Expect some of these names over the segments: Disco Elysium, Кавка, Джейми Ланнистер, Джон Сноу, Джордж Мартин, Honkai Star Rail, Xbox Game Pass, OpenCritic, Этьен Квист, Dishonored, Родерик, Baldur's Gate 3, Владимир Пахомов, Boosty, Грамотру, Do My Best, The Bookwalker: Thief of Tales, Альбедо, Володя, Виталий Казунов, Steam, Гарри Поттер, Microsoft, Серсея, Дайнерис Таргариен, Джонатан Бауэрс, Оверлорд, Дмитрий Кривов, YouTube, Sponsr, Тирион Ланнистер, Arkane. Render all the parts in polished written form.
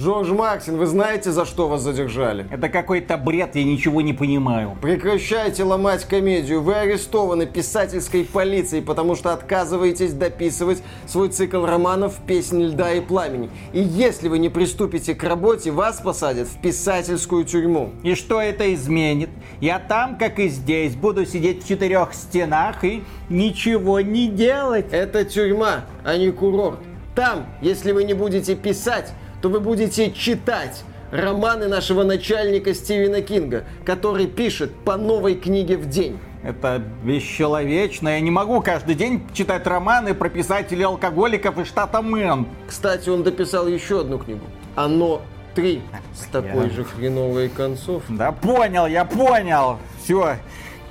Джордж Мартин, вы знаете, за что вас задержали? Это какой-то бред, я ничего не понимаю. Прекращайте ломать комедию. Вы арестованы писательской полицией, потому что отказываетесь дописывать свой цикл романов «Песнь льда и пламени». И если вы не приступите к работе, вас посадят в писательскую тюрьму. И что это изменит? Я там, как и здесь, буду сидеть в четырех стенах и ничего не делать. Это тюрьма, а не курорт. Там, если вы не будете писать, то вы будете читать романы нашего начальника Стивена Кинга, который пишет по новой книге в день. Это бесчеловечно. Я не могу каждый день читать романы про писателей алкоголиков из штата Мэн. Кстати, он дописал еще одну книгу. Оно 3. С такой же хреновой концовкой. Да понял, я понял. Все,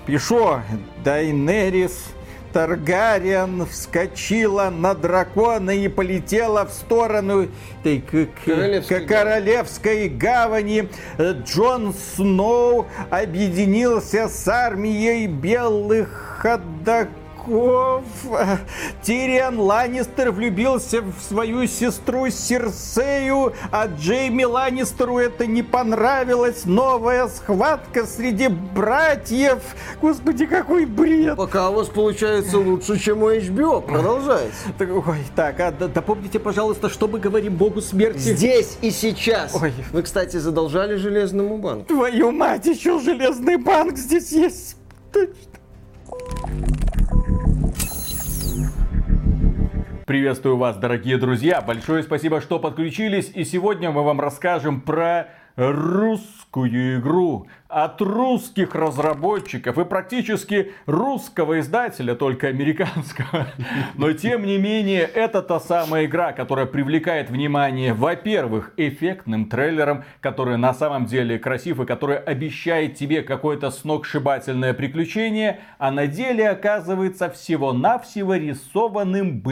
пишу. Дайнерис Таргариен вскочила на дракона и полетела в сторону Королевской гавани. Джон Сноу объединился с армией белых ходоков. Тирион Ланнистер влюбился в свою сестру Серсею, а Джейми Ланнистеру это не понравилось. Новая схватка среди братьев. Господи, какой бред! Пока у вас получается лучше, чем у HBO. Продолжайте. Ой, так, помните, пожалуйста, что мы говорим Богу смерти? Здесь и сейчас. Ой. Вы, кстати, задолжали Железному банку. Твою мать, еще Железный банк здесь есть. Точно. Приветствую вас, дорогие друзья! Большое спасибо, что подключились. И сегодня мы вам расскажем про русскую игру от русских разработчиков и практически русского издателя, только американского. Но тем не менее, это та самая игра, которая привлекает внимание, во-первых, эффектным трейлером, который на самом деле красив и который обещает тебе какое-то сногсшибательное приключение, а на деле оказывается всего-навсего рисованным,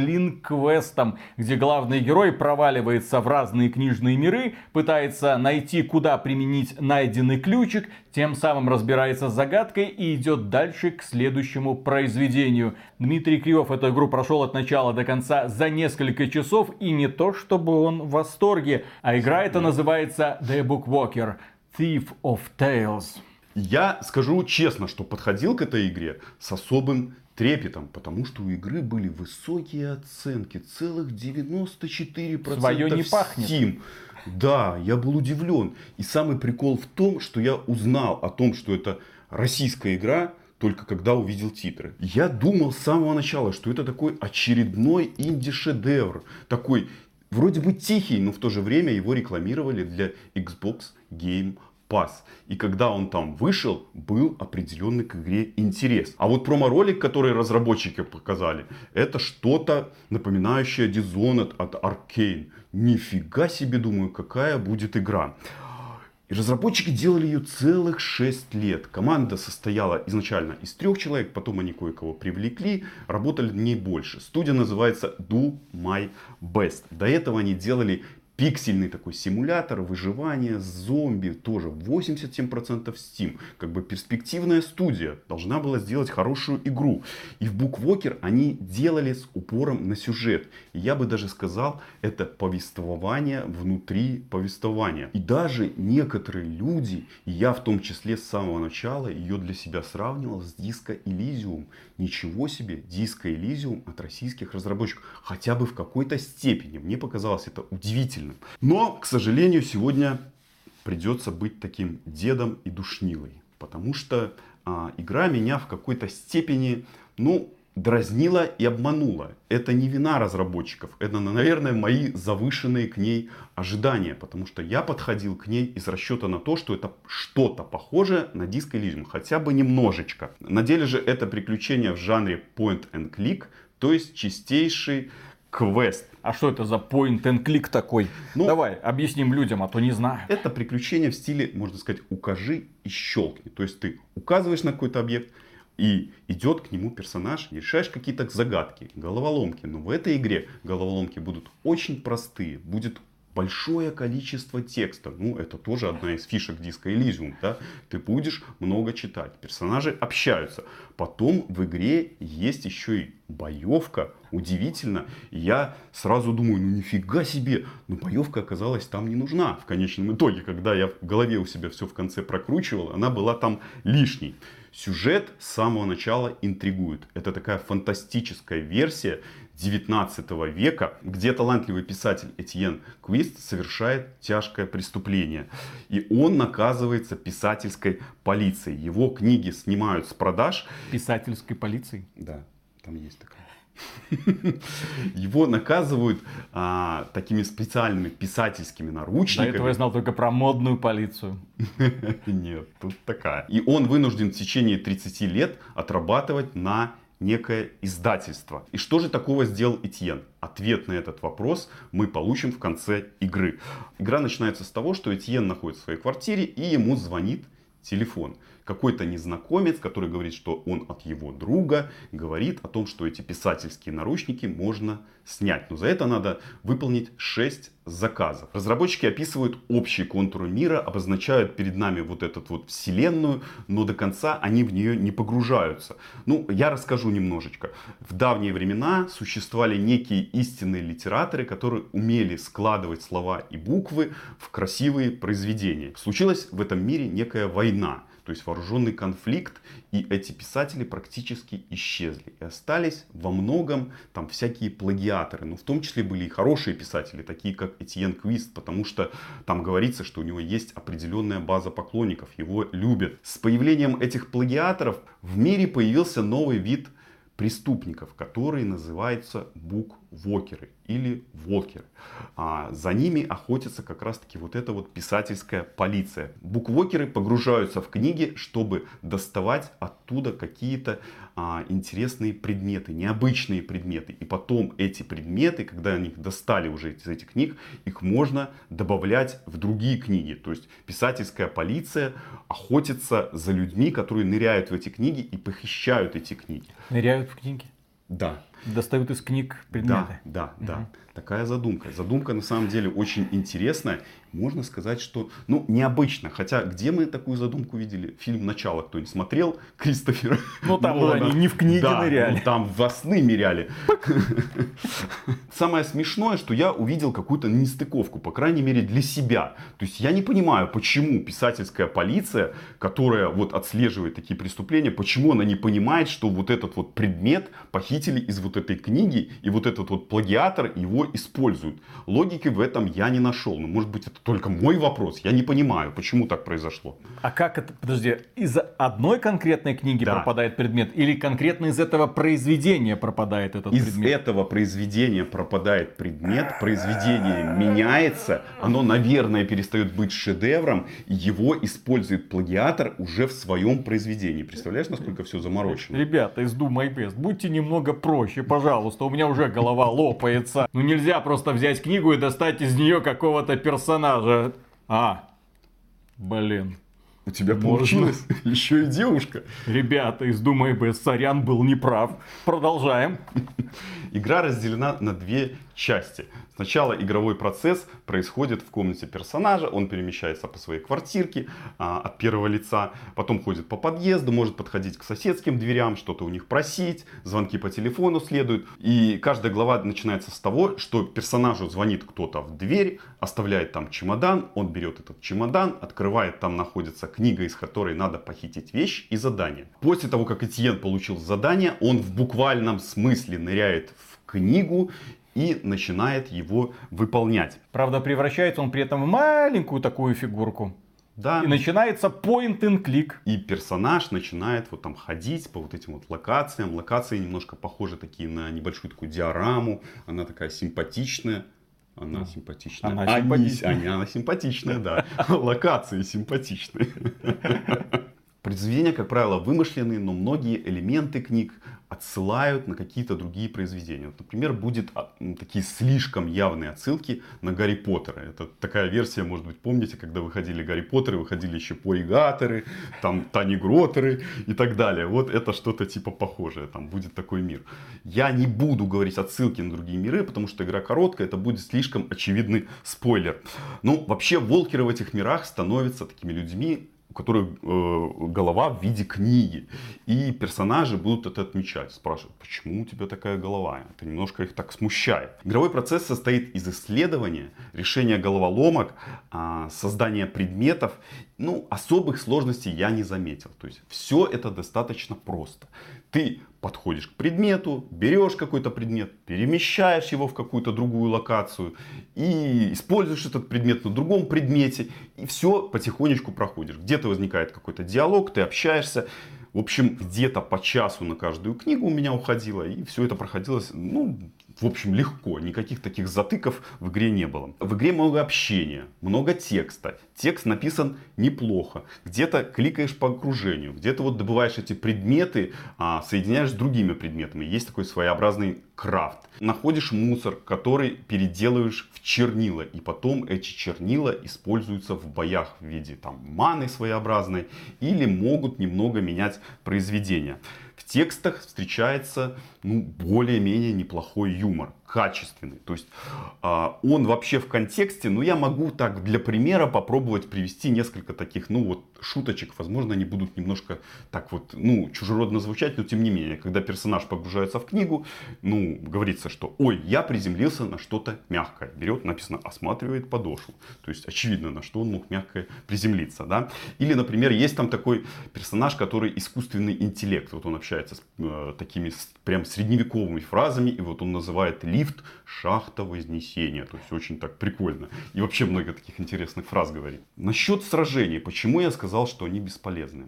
квестом, где главный герой проваливается в разные книжные миры, пытается найти, куда применить найденный ключик, тем самым разбирается с загадкой и идет дальше к следующему произведению. Дмитрий Кривов эту игру прошел от начала до конца за несколько часов, и не то чтобы он в восторге. А игра эта называется The Bookwalker: Thief of Tales. Я скажу честно, что подходил к этой игре с особым трепетом, потому что у игры были высокие оценки, целых 94% Своё не в пахнет. Steam. Да, я был удивлен. И самый прикол в том, что я узнал о том, что это российская игра, только когда увидел титры. Я думал с самого начала, что это такой очередной инди-шедевр. Такой, вроде бы тихий, но в то же время его рекламировали для Xbox Game Pass. И когда он там вышел, был определенный к игре интерес. А вот промо-ролик, который разработчики показали, это что-то напоминающее Dishonored от Arkane. Нифига себе, думаю, какая будет игра. И разработчики делали ее целых 6 лет. Команда состояла изначально из 3 человек, потом они кое-кого привлекли, работали не больше. Студия называется Do My Best. До этого они делали пиксельный такой симулятор выживания, зомби, тоже 87% Steam. Как бы перспективная студия должна была сделать хорошую игру. И в Bookwalker они делали с упором на сюжет. И я бы даже сказал, это повествование внутри повествования. И даже некоторые люди, и я в том числе с самого начала, ее для себя сравнивал с Disco Elysium. Ничего себе, Disco Elysium от российских разработчиков. Хотя бы в какой-то степени. Мне показалось это удивительно. Но, к сожалению, сегодня придется быть таким дедом и душнилой. Потому что игра меня в какой-то степени, дразнила и обманула. Это не вина разработчиков. Это, наверное, мои завышенные к ней ожидания. Потому что я подходил к ней из расчета на то, что это что-то похожее на Disco Elysium. Хотя бы немножечко. На деле же это приключение в жанре point and click. То есть чистейший квест. А что это за point-and-click такой? Давай, объясним людям, а то не знаю. Это приключение в стиле, можно сказать, укажи и щелкни. То есть ты указываешь на какой-то объект, и идет к нему персонаж, решаешь какие-то загадки, головоломки. Но в этой игре головоломки будут очень простые. Будет большое количество текста. Ну, это тоже одна из фишек Disco Elysium, да? Ты будешь много читать. Персонажи общаются. Потом в игре есть еще и боевка. Удивительно. Я сразу думаю, ну нифига себе. Но боевка оказалась там не нужна. В конечном итоге, когда я в голове у себя все в конце прокручивал, она была там лишней. Сюжет с самого начала интригует. Это такая фантастическая версия 19 века, где талантливый писатель Этьен Квист совершает тяжкое преступление. И он наказывается писательской полицией. Его книги снимают с продаж. Писательской полицией? Да, там есть такая. Его наказывают такими специальными писательскими наручниками. До этого я знал только про модную полицию. Нет, тут такая. И он вынужден в течение 30 лет отрабатывать на некое издательство. И что же такого сделал Этьен? Ответ на этот вопрос мы получим в конце игры. Игра начинается с того, что Этьен находится в своей квартире и ему звонит телефон. Какой-то незнакомец, который говорит, что он от его друга, говорит о том, что эти писательские наручники можно снять. Но за это надо выполнить 6 заказов. Разработчики описывают общие контуры мира, обозначают перед нами вот эту вот вселенную, но до конца они в нее не погружаются. Ну, я расскажу немножечко. В давние времена существовали некие истинные литераторы, которые умели складывать слова и буквы в красивые произведения. Случилась в этом мире некая война. То есть вооруженный конфликт, и эти писатели практически исчезли. И остались во многом там всякие плагиаторы. Но в том числе были и хорошие писатели, такие как Этьен Квист, потому что там говорится, что у него есть определенная база поклонников, его любят. С появлением этих плагиаторов в мире появился новый вид преступников, которые называются буквокеры или волкеры. За ними охотится как раз таки вот эта вот писательская полиция. Буквокеры погружаются в книги, чтобы доставать оттуда какие-то интересные предметы, необычные предметы. И потом эти предметы, когда они достали уже из этих книг, их можно добавлять в другие книги. То есть писательская полиция охотится за людьми, которые ныряют в эти книги и похищают эти книги. Ныряют в книги? Да. Достают из книг предметы. Да. Такая задумка. Задумка на самом деле очень интересная. Можно сказать, что необычно. Хотя, где мы такую задумку видели? Фильм «Начало» кто-нибудь смотрел? Кристофера. Ну, там они не в книге ныряли. Да, там во сны ныряли. Самое смешное, что я увидел какую-то нестыковку, по крайней мере, для себя. То есть, я не понимаю, почему писательская полиция, которая вот отслеживает такие преступления, почему она не понимает, что вот этот вот предмет похитили из вот этой книги, и вот этот вот плагиатор его использует. Логики в этом я не нашел. Но, может быть, это только мой вопрос. Я не понимаю, почему так произошло. А как это, подожди, из одной конкретной книги пропадает предмет? Или конкретно из этого произведения пропадает этот предмет? Из этого произведения пропадает предмет, произведение меняется, оно, наверное, перестает быть шедевром, его использует плагиатор уже в своем произведении. Представляешь, насколько все заморочено? Ребята из Do My Best, будьте немного проще, пожалуйста, у меня уже голова лопается. Ну нельзя просто взять книгу и достать из нее какого-то персонажа. У тебя получилось. Еще и девушка. Ребята из Do My Best, сорян, был неправ. Продолжаем. Игра разделена на две части. Сначала игровой процесс происходит в комнате персонажа. Он перемещается по своей квартирке от первого лица. Потом ходит по подъезду, может подходить к соседским дверям, что-то у них просить. Звонки по телефону следуют. И каждая глава начинается с того, что персонажу звонит кто-то в дверь, оставляет там чемодан. Он берет этот чемодан, открывает, там находится книга, из которой надо похитить вещь, и задание. После того, как Этьен получил задание, он в буквальном смысле ныряет в книгу и начинает его выполнять. Правда, превращается он при этом в маленькую такую фигурку. Да. И начинается point and click. И персонаж начинает вот там ходить по вот этим вот локациям. Локации немножко похожи такие на небольшую такую диораму. Она такая симпатичная. Она симпатичная, да. Локации симпатичные. Произведения, как правило, вымышленные, но многие элементы книг отсылают на какие-то другие произведения. Вот, например, будут такие слишком явные отсылки на Гарри Поттера. Это такая версия, может быть, помните, когда выходили Гарри Поттеры, выходили еще Поригаторы, там Танигротеры и так далее. Вот это что-то типа похожее, там будет такой мир. Я не буду говорить отсылки на другие миры, потому что игра короткая, это будет слишком очевидный спойлер. Ну, вообще, волкеры в этих мирах становятся такими людьми, у которых голова в виде книги. И персонажи будут это отмечать. Спрашивают, почему у тебя такая голова? Это немножко их так смущает. Игровой процесс состоит из исследования, решения головоломок, создания предметов. Ну, особых сложностей я не заметил. То есть, все это достаточно просто. Ты подходишь к предмету, берешь какой-то предмет, перемещаешь его в какую-то другую локацию и используешь этот предмет на другом предмете. И все потихонечку проходишь. Где-то возникает какой-то диалог, ты общаешься. В общем, где-то по часу на каждую книгу у меня уходило. И все это проходилось, ну, в общем, легко. Никаких таких затыков в игре не было. В игре много общения, много текста. Текст написан неплохо. Где-то кликаешь по окружению. Где-то вот добываешь эти предметы, соединяешь с другими предметами. Есть такой своеобразный крафт. Находишь мусор, который переделываешь в чернила. И потом эти чернила используются в боях в виде там маны своеобразной. Или могут немного менять произведения. В текстах встречается, ну, более-менее неплохой юмор, качественный. То есть он вообще в контексте, но я могу так для примера попробовать привести несколько таких, ну вот, шуточек. Возможно, они будут немножко так вот, ну, чужеродно звучать, но тем не менее, когда персонаж погружается в книгу, ну, говорится, что «Ой, я приземлился на что-то мягкое». Берет, написано «осматривает подошву». То есть очевидно, на что он мог мягкое приземлиться, да. Или, например, есть там такой персонаж, который искусственный интеллект. Вот он общается с такими прям средневековыми фразами, и вот он называет лифт «шахта вознесения». То есть очень так прикольно. И вообще много таких интересных фраз говорит. Насчет сражений. Почему я сказал, что они бесполезны?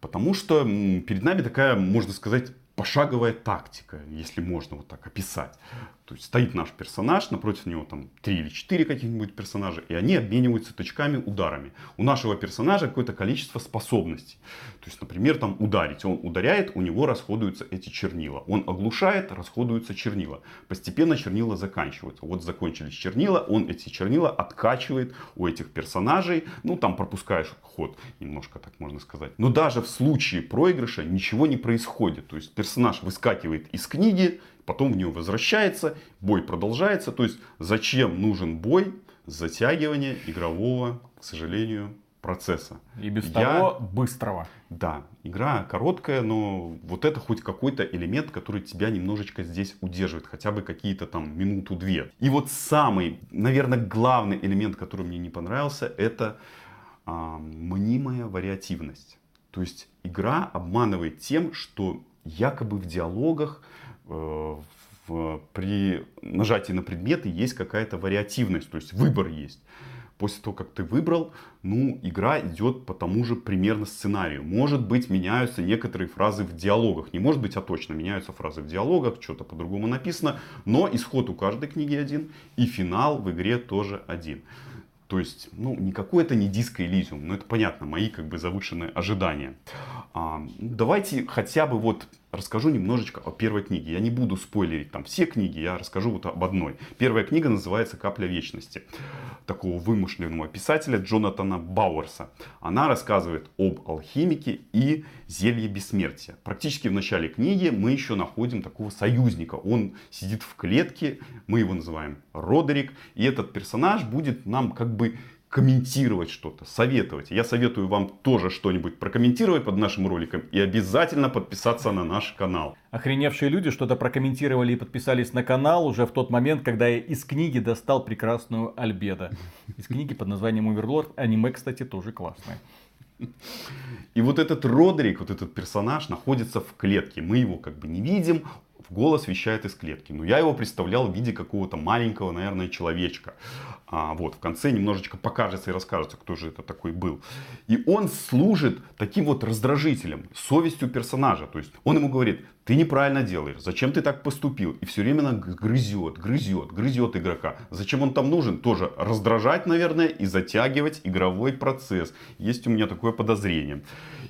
Потому что перед нами такая, можно сказать, пошаговая тактика, если можно вот так описать. То есть стоит наш персонаж, напротив него там 3 или 4 каких-нибудь персонажа, и они обмениваются тычками, ударами. У нашего персонажа какое-то количество способностей. То есть, например, там ударить. Он ударяет, у него расходуются эти чернила. Он оглушает, расходуются чернила. Постепенно чернила заканчиваются. Вот закончились чернила, он эти чернила откачивает у этих персонажей. Ну, там пропускаешь ход, немножко так можно сказать. Но даже в случае проигрыша ничего не происходит. То есть персонаж выскакивает из книги, потом в нее возвращается, бой продолжается. То есть, зачем нужен бой? Затягивание игрового, к сожалению, процесса. И без того быстрого. Да, игра короткая, но вот это хоть какой-то элемент, который тебя немножечко здесь удерживает. Хотя бы какие-то там минуту-две. И вот самый, наверное, главный элемент, который мне не понравился, это мнимая вариативность. То есть, игра обманывает тем, что якобы в диалогах при нажатии на предметы есть какая-то вариативность, то есть выбор есть. После того, как ты выбрал, ну, игра идет по тому же примерно сценарию. Может быть, меняются некоторые фразы в диалогах. Не может быть, а точно меняются фразы в диалогах, что-то по-другому написано. Но исход у каждой книги один, и финал в игре тоже один. То есть, ну, никакой это не Disco Elysium, но это понятно, мои как бы завышенные ожидания. Давайте хотя бы вот расскажу немножечко о первой книге. Я не буду спойлерить там все книги, я расскажу вот об одной. Первая книга называется «Капля вечности» такого вымышленного писателя Джонатана Бауэрса. Она рассказывает об алхимике и зелье бессмертия. Практически в начале книги мы еще находим такого союзника. Он сидит в клетке, мы его называем Родерик. И этот персонаж будет нам как бы комментировать что-то, советовать. Я советую вам тоже что-нибудь прокомментировать под нашим роликом и обязательно подписаться на наш канал. Охреневшие люди что-то прокомментировали и подписались на канал уже в тот момент, когда я из книги достал прекрасную Альбедо. Из книги под названием «Оверлорд». Аниме, кстати, тоже классное. И вот этот Родерик, вот этот персонаж находится в клетке. Мы его как бы не видим. Голос вещает из клетки. Но я его представлял в виде какого-то маленького, наверное, человечка. Вот, в конце немножечко покажется и расскажется, кто же это такой был. И он служит таким вот раздражителем, совестью персонажа. То есть он ему говорит: ты неправильно делаешь, зачем ты так поступил? И все время грызет игрока. Зачем он там нужен? Тоже раздражать, наверное, и затягивать игровой процесс. Есть у меня такое подозрение.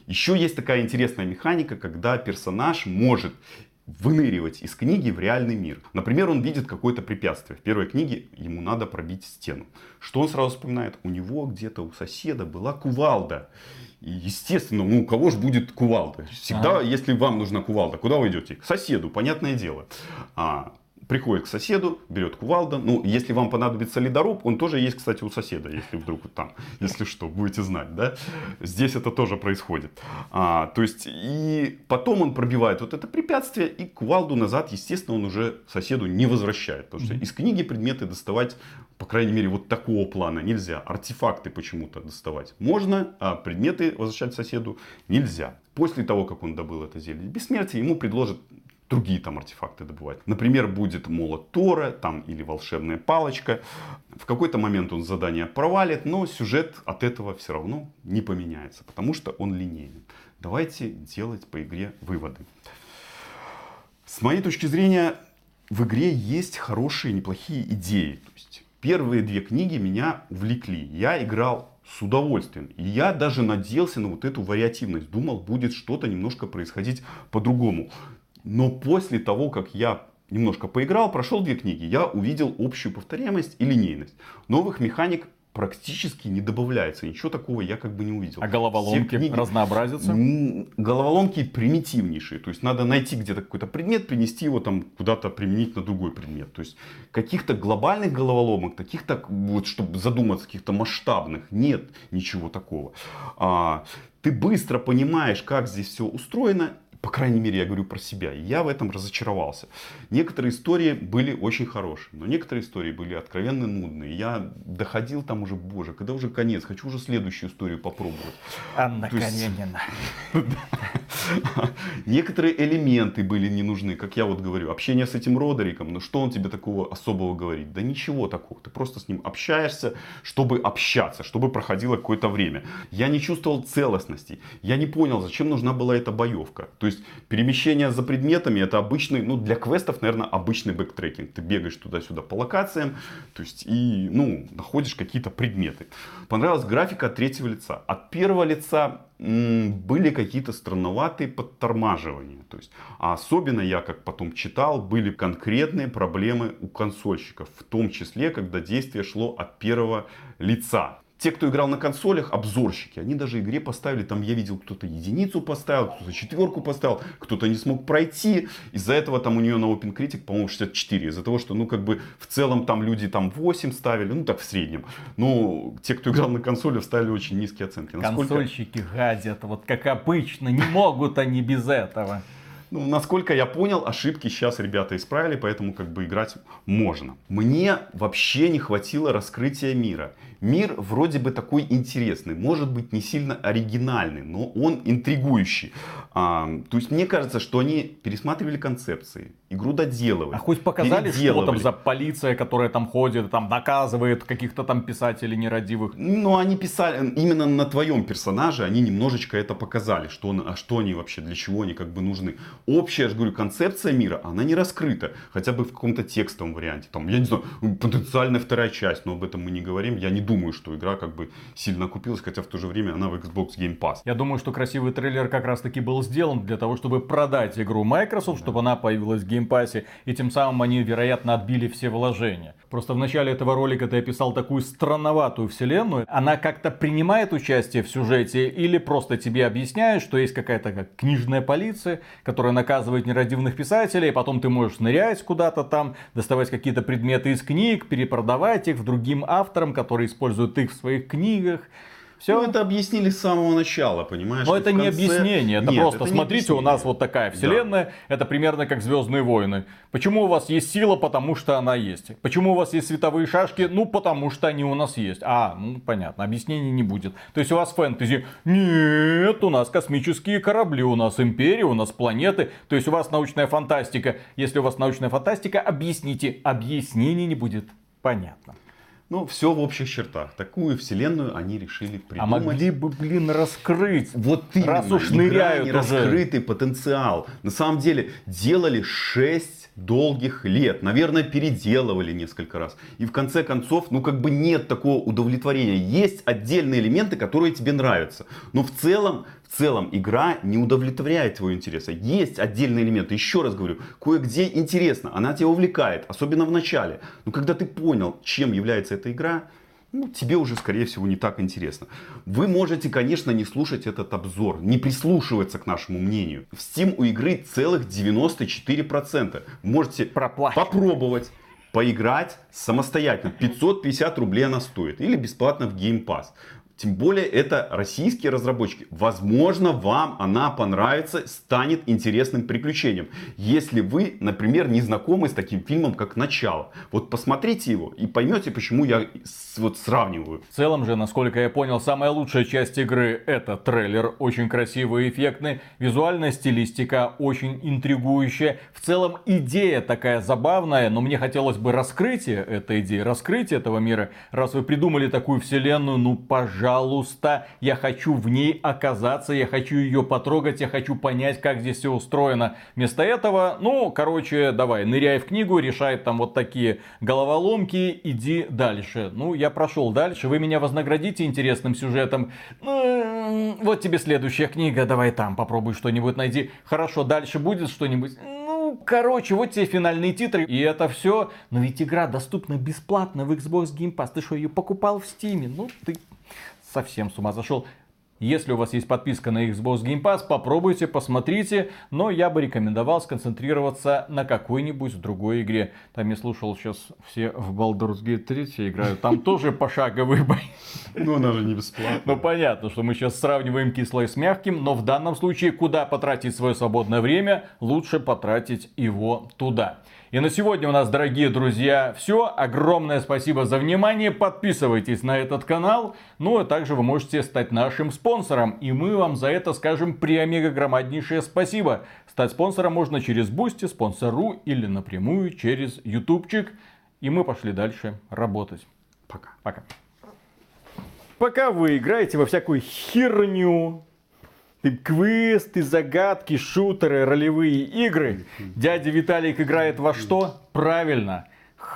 Еще есть такая интересная механика, когда персонаж может выныривать из книги в реальный мир. Например, он видит какое-то препятствие. В первой книге ему надо пробить стену. Что он сразу вспоминает? У него где-то у соседа была кувалда. И естественно, ну у кого же будет кувалда? Всегда, если вам нужна кувалда, куда вы идете? К соседу, понятное дело. Приходит к соседу, берет кувалду. Ну, если вам понадобится ледоруб, он тоже есть, кстати, у соседа, если вдруг там, если что, будете знать, да? Здесь это тоже происходит. То есть, и потом он пробивает вот это препятствие, и кувалду назад, естественно, он уже соседу не возвращает. Потому что из книги предметы доставать, по крайней мере, вот такого плана нельзя. Артефакты почему-то доставать можно, а предметы возвращать соседу нельзя. После того, как он добыл это зелье бессмертия, ему предложат другие там артефакты добывать. Например, будет молот Тора там, или волшебная палочка. В какой-то момент он задание провалит, но сюжет от этого все равно не поменяется, потому что он линейный. Давайте делать по игре выводы. С моей точки зрения, в игре есть хорошие, неплохие идеи. То есть, первые две книги меня увлекли. Я играл с удовольствием. И я даже надеялся на вот эту вариативность. Думал, будет что-то немножко происходить по-другому. Но после того, как я немножко поиграл, прошел две книги, я увидел общую повторяемость и линейность. Новых механик практически не добавляется. Ничего такого я как бы не увидел. А головоломки разнообразятся? Головоломки примитивнейшие. То есть надо найти где-то какой-то предмет, принести его там куда-то, применить на другой предмет. То есть каких-то глобальных головоломок, таких-то, вот, чтобы задуматься, каких-то масштабных, нет ничего такого. Ты быстро понимаешь, как здесь все устроено. По крайней мере, я говорю про себя. Я в этом разочаровался. Некоторые истории были очень хорошие, но некоторые истории были откровенно нудные. Я доходил там уже, боже, когда уже конец, хочу уже следующую историю попробовать. Анна Каренина. Некоторые элементы были не нужны, как я вот говорю. Общение с этим Родериком, ну что он тебе такого особого говорит? Да ничего такого. Ты просто с ним общаешься, чтобы общаться, чтобы проходило какое-то время. Я не чувствовал целостности. Я не понял, зачем нужна была эта боевка. То есть перемещение за предметами это обычный, ну для квестов, наверное, обычный бэктрекинг. Ты бегаешь туда-сюда по локациям, то есть и, ну, находишь какие-то предметы. Понравилась графика от третьего лица. От первого лица были какие-то странноватые подтормаживания. То есть, а особенно я, как потом читал, были конкретные проблемы у консольщиков. В том числе, когда действие шло от первого лица. Те, кто играл на консолях, обзорщики, они даже игре поставили, там я видел, кто-то единицу поставил, кто-то четверку поставил, кто-то не смог пройти. Из-за этого там у нее на OpenCritic, по-моему, 64. Из-за того, что, ну, как бы, в целом там люди там 8 ставили, ну, так в среднем. Но те, кто играл на консолях, ставили очень низкие оценки. Насколько... Консольщики гадят, вот как обычно, не могут они без этого. Ну, насколько я понял, ошибки сейчас ребята исправили, поэтому как бы играть можно. Мне вообще не хватило раскрытия мира. Мир вроде бы такой интересный, может быть не сильно оригинальный, но он интригующий. То есть мне кажется, что они пересматривали концепции, игру доделывали. А хоть показали, что там за полиция, которая там ходит, там наказывает каких-то там писателей нерадивых? Ну, они писали, именно на твоем персонаже они немножечко это показали, что они вообще, для чего они как бы нужны. Общая, я же говорю, концепция мира, она не раскрыта. Хотя бы в каком-то текстовом варианте. Там, я не знаю, потенциально вторая часть, но об этом мы не говорим. Я не думаю, что игра как бы сильно окупилась, хотя в то же время она в Xbox Game Pass. Я думаю, что красивый трейлер как раз-таки был сделан для того, чтобы продать игру Microsoft, чтобы она появилась в Game Pass'е. И тем самым они, вероятно, отбили все вложения. Просто в начале этого ролика ты описал такую странноватую вселенную. Она как-то принимает участие в сюжете или просто тебе объясняет, что есть какая-то как книжная полиция, которая наказывает нерадивных писателей, потом ты можешь нырять куда-то там, доставать какие-то предметы из книг, перепродавать их другим авторам, которые используют их в своих книгах. Все. Ну, это объяснили с самого начала, понимаешь? Но это не объяснение, это просто смотрите, у нас вот такая вселенная, это примерно как «Звездные войны». Почему у вас есть сила? Потому что она есть. Почему у вас есть световые шашки? Ну, потому что они у нас есть. Ну, понятно, объяснений не будет. То есть у вас фэнтези? Нет, у нас космические корабли, у нас империи, у нас планеты. То есть у вас научная фантастика. Если у вас научная фантастика, объясните. Объяснений не будет. Понятно. Ну, все в общих чертах. Такую вселенную они решили придумать. А могли бы, раскрыть. Вот именно. Раз уж ныряют уже. Раскрытый потенциал. На самом деле, делали 6 долгих лет. Наверное, переделывали несколько раз. И в конце концов, ну как бы нет такого удовлетворения. Есть отдельные элементы, которые тебе нравятся. Но в целом игра не удовлетворяет твоего интереса. Есть отдельные элементы, еще раз говорю, кое-где интересно, она тебя увлекает, особенно в начале. Но когда ты понял, чем является эта игра, ну, тебе уже, скорее всего, не так интересно. Вы можете, конечно, не слушать этот обзор, не прислушиваться к нашему мнению. В Steam у игры целых 94%. Можете попробовать поиграть самостоятельно. 550 рублей она стоит. Или бесплатно в Game Pass. Тем более, это российские разработчики. Возможно, вам она понравится, станет интересным приключением. Если вы, например, не знакомы с таким фильмом, как «Начало». Вот посмотрите его и поймете, почему я вот сравниваю. В целом же, насколько я понял, самая лучшая часть игры — это трейлер. Очень красивый и эффектный. Визуальная стилистика очень интригующая. В целом, идея такая забавная, но мне хотелось бы раскрытия этой идеи, раскрытия этого мира. Раз вы придумали такую вселенную, ну, пожалуйста, я хочу в ней оказаться, я хочу ее потрогать, я хочу понять, как здесь все устроено. Вместо этого, ну, короче, давай, ныряй в книгу, решай там вот такие головоломки, иди дальше. Ну, я прошел дальше, вы меня вознаградите интересным сюжетом. Ну, вот тебе следующая книга, давай там попробуй что-нибудь найди. Хорошо, дальше будет что-нибудь... Короче, вот тебе финальные титры. И это все. Но ведь игра доступна бесплатно в Xbox Game Pass. Ты что, ее покупал в Steam? Ну, ты совсем с ума сошел. Если у вас есть подписка на Xbox Game Pass, попробуйте, посмотрите. Но я бы рекомендовал сконцентрироваться на какой-нибудь другой игре. Там я слушал, сейчас все в Baldur's Gate 3 играют. Там тоже пошаговый бой. Ну, она же не бесплатная. Ну, понятно, что мы сейчас сравниваем кислое с мягким. Но в данном случае, куда потратить свое свободное время, лучше потратить его туда. И на сегодня у нас, дорогие друзья, все. Огромное спасибо за внимание. Подписывайтесь на этот канал. Ну, а также вы можете стать нашим спонсором. И мы вам за это скажем премега громаднейшее спасибо. Стать спонсором можно через Boosty, Sponsor.ru или напрямую через ютубчик. И мы пошли дальше работать. Пока. Пока. Пока вы играете во всякую херню. Квесты, загадки, шутеры, ролевые игры. Дядя Виталик играет во что? Правильно,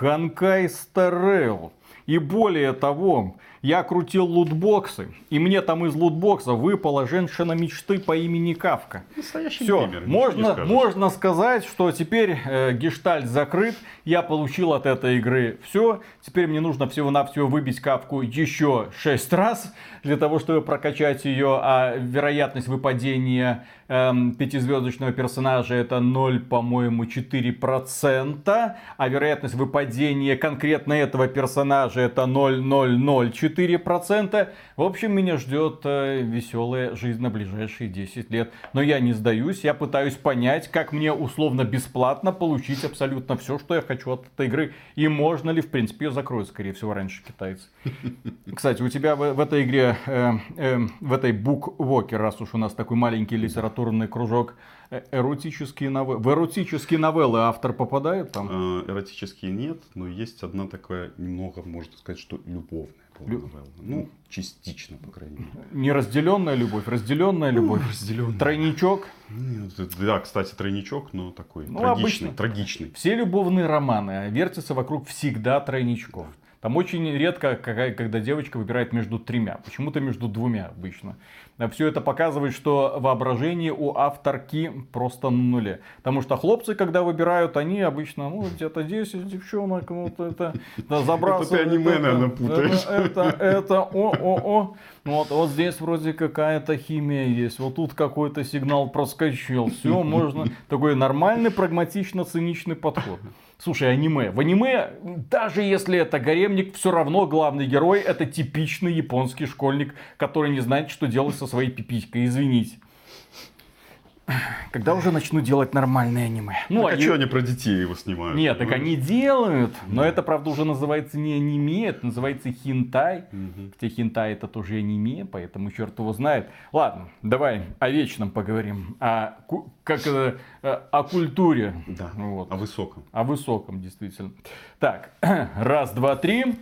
Honkai Star Rail. И более того, я крутил лутбоксы, и мне там из лутбокса выпала женщина мечты по имени Кавка. Настоящий пример. Можно сказать, что теперь гештальт закрыт, я получил от этой игры все. Теперь мне нужно всего-навсего выбить Кавку еще 6 раз, для того, чтобы прокачать ее. А вероятность выпадения пятизвездочного персонажа это 0, по-моему, 4%. А вероятность выпадения конкретно этого персонажа это 0,004%. 4%. В общем, меня ждет веселая жизнь на ближайшие 10 лет. Но я не сдаюсь, я пытаюсь понять, как мне условно-бесплатно получить абсолютно все, что я хочу от этой игры. И можно ли, в принципе, ее закроют, скорее всего, раньше китайцы. Кстати, у тебя в этой игре, в этой Bookwalker, раз уж у нас такой маленький литературный кружок, в эротические новеллы автор попадает там? Эротические нет, но есть одна такая, немного, можно сказать, что любовная. Ну, частично, по крайней мере. Неразделенная любовь, разделенная любовь. Разделенная. Тройничок. Да, кстати, тройничок, но такой трагичный. Все любовные романы вертятся вокруг всегда тройничков. Там очень редко, когда девочка выбирает между тремя. Почему-то между двумя обычно. Все это показывает, что воображение у авторки просто на нуле. Потому что хлопцы, когда выбирают, они обычно, ну, где-то 10 девчонок, вот это, да, забрасывают. Это ты аниме, наверное, путаешь. Вот здесь вроде какая-то химия есть. Вот тут какой-то сигнал проскочил. Все, можно. Такой нормальный, прагматично-циничный подход. Слушай, аниме. В аниме, даже если это гаремник, все равно главный герой это типичный японский школьник, который не знает, что делать со своей пипичкой. Извините. Когда уже начну делать нормальное аниме? Ну, а что они про детей его снимают? Нет, так они делают. Но это, правда, уже называется не аниме, это называется хентай. Хотя хентай это тоже аниме, поэтому черт его знает. Ладно, давай о вечном поговорим. О культуре. Да, вот. О высоком. О высоком, действительно. Так, раз, два, три.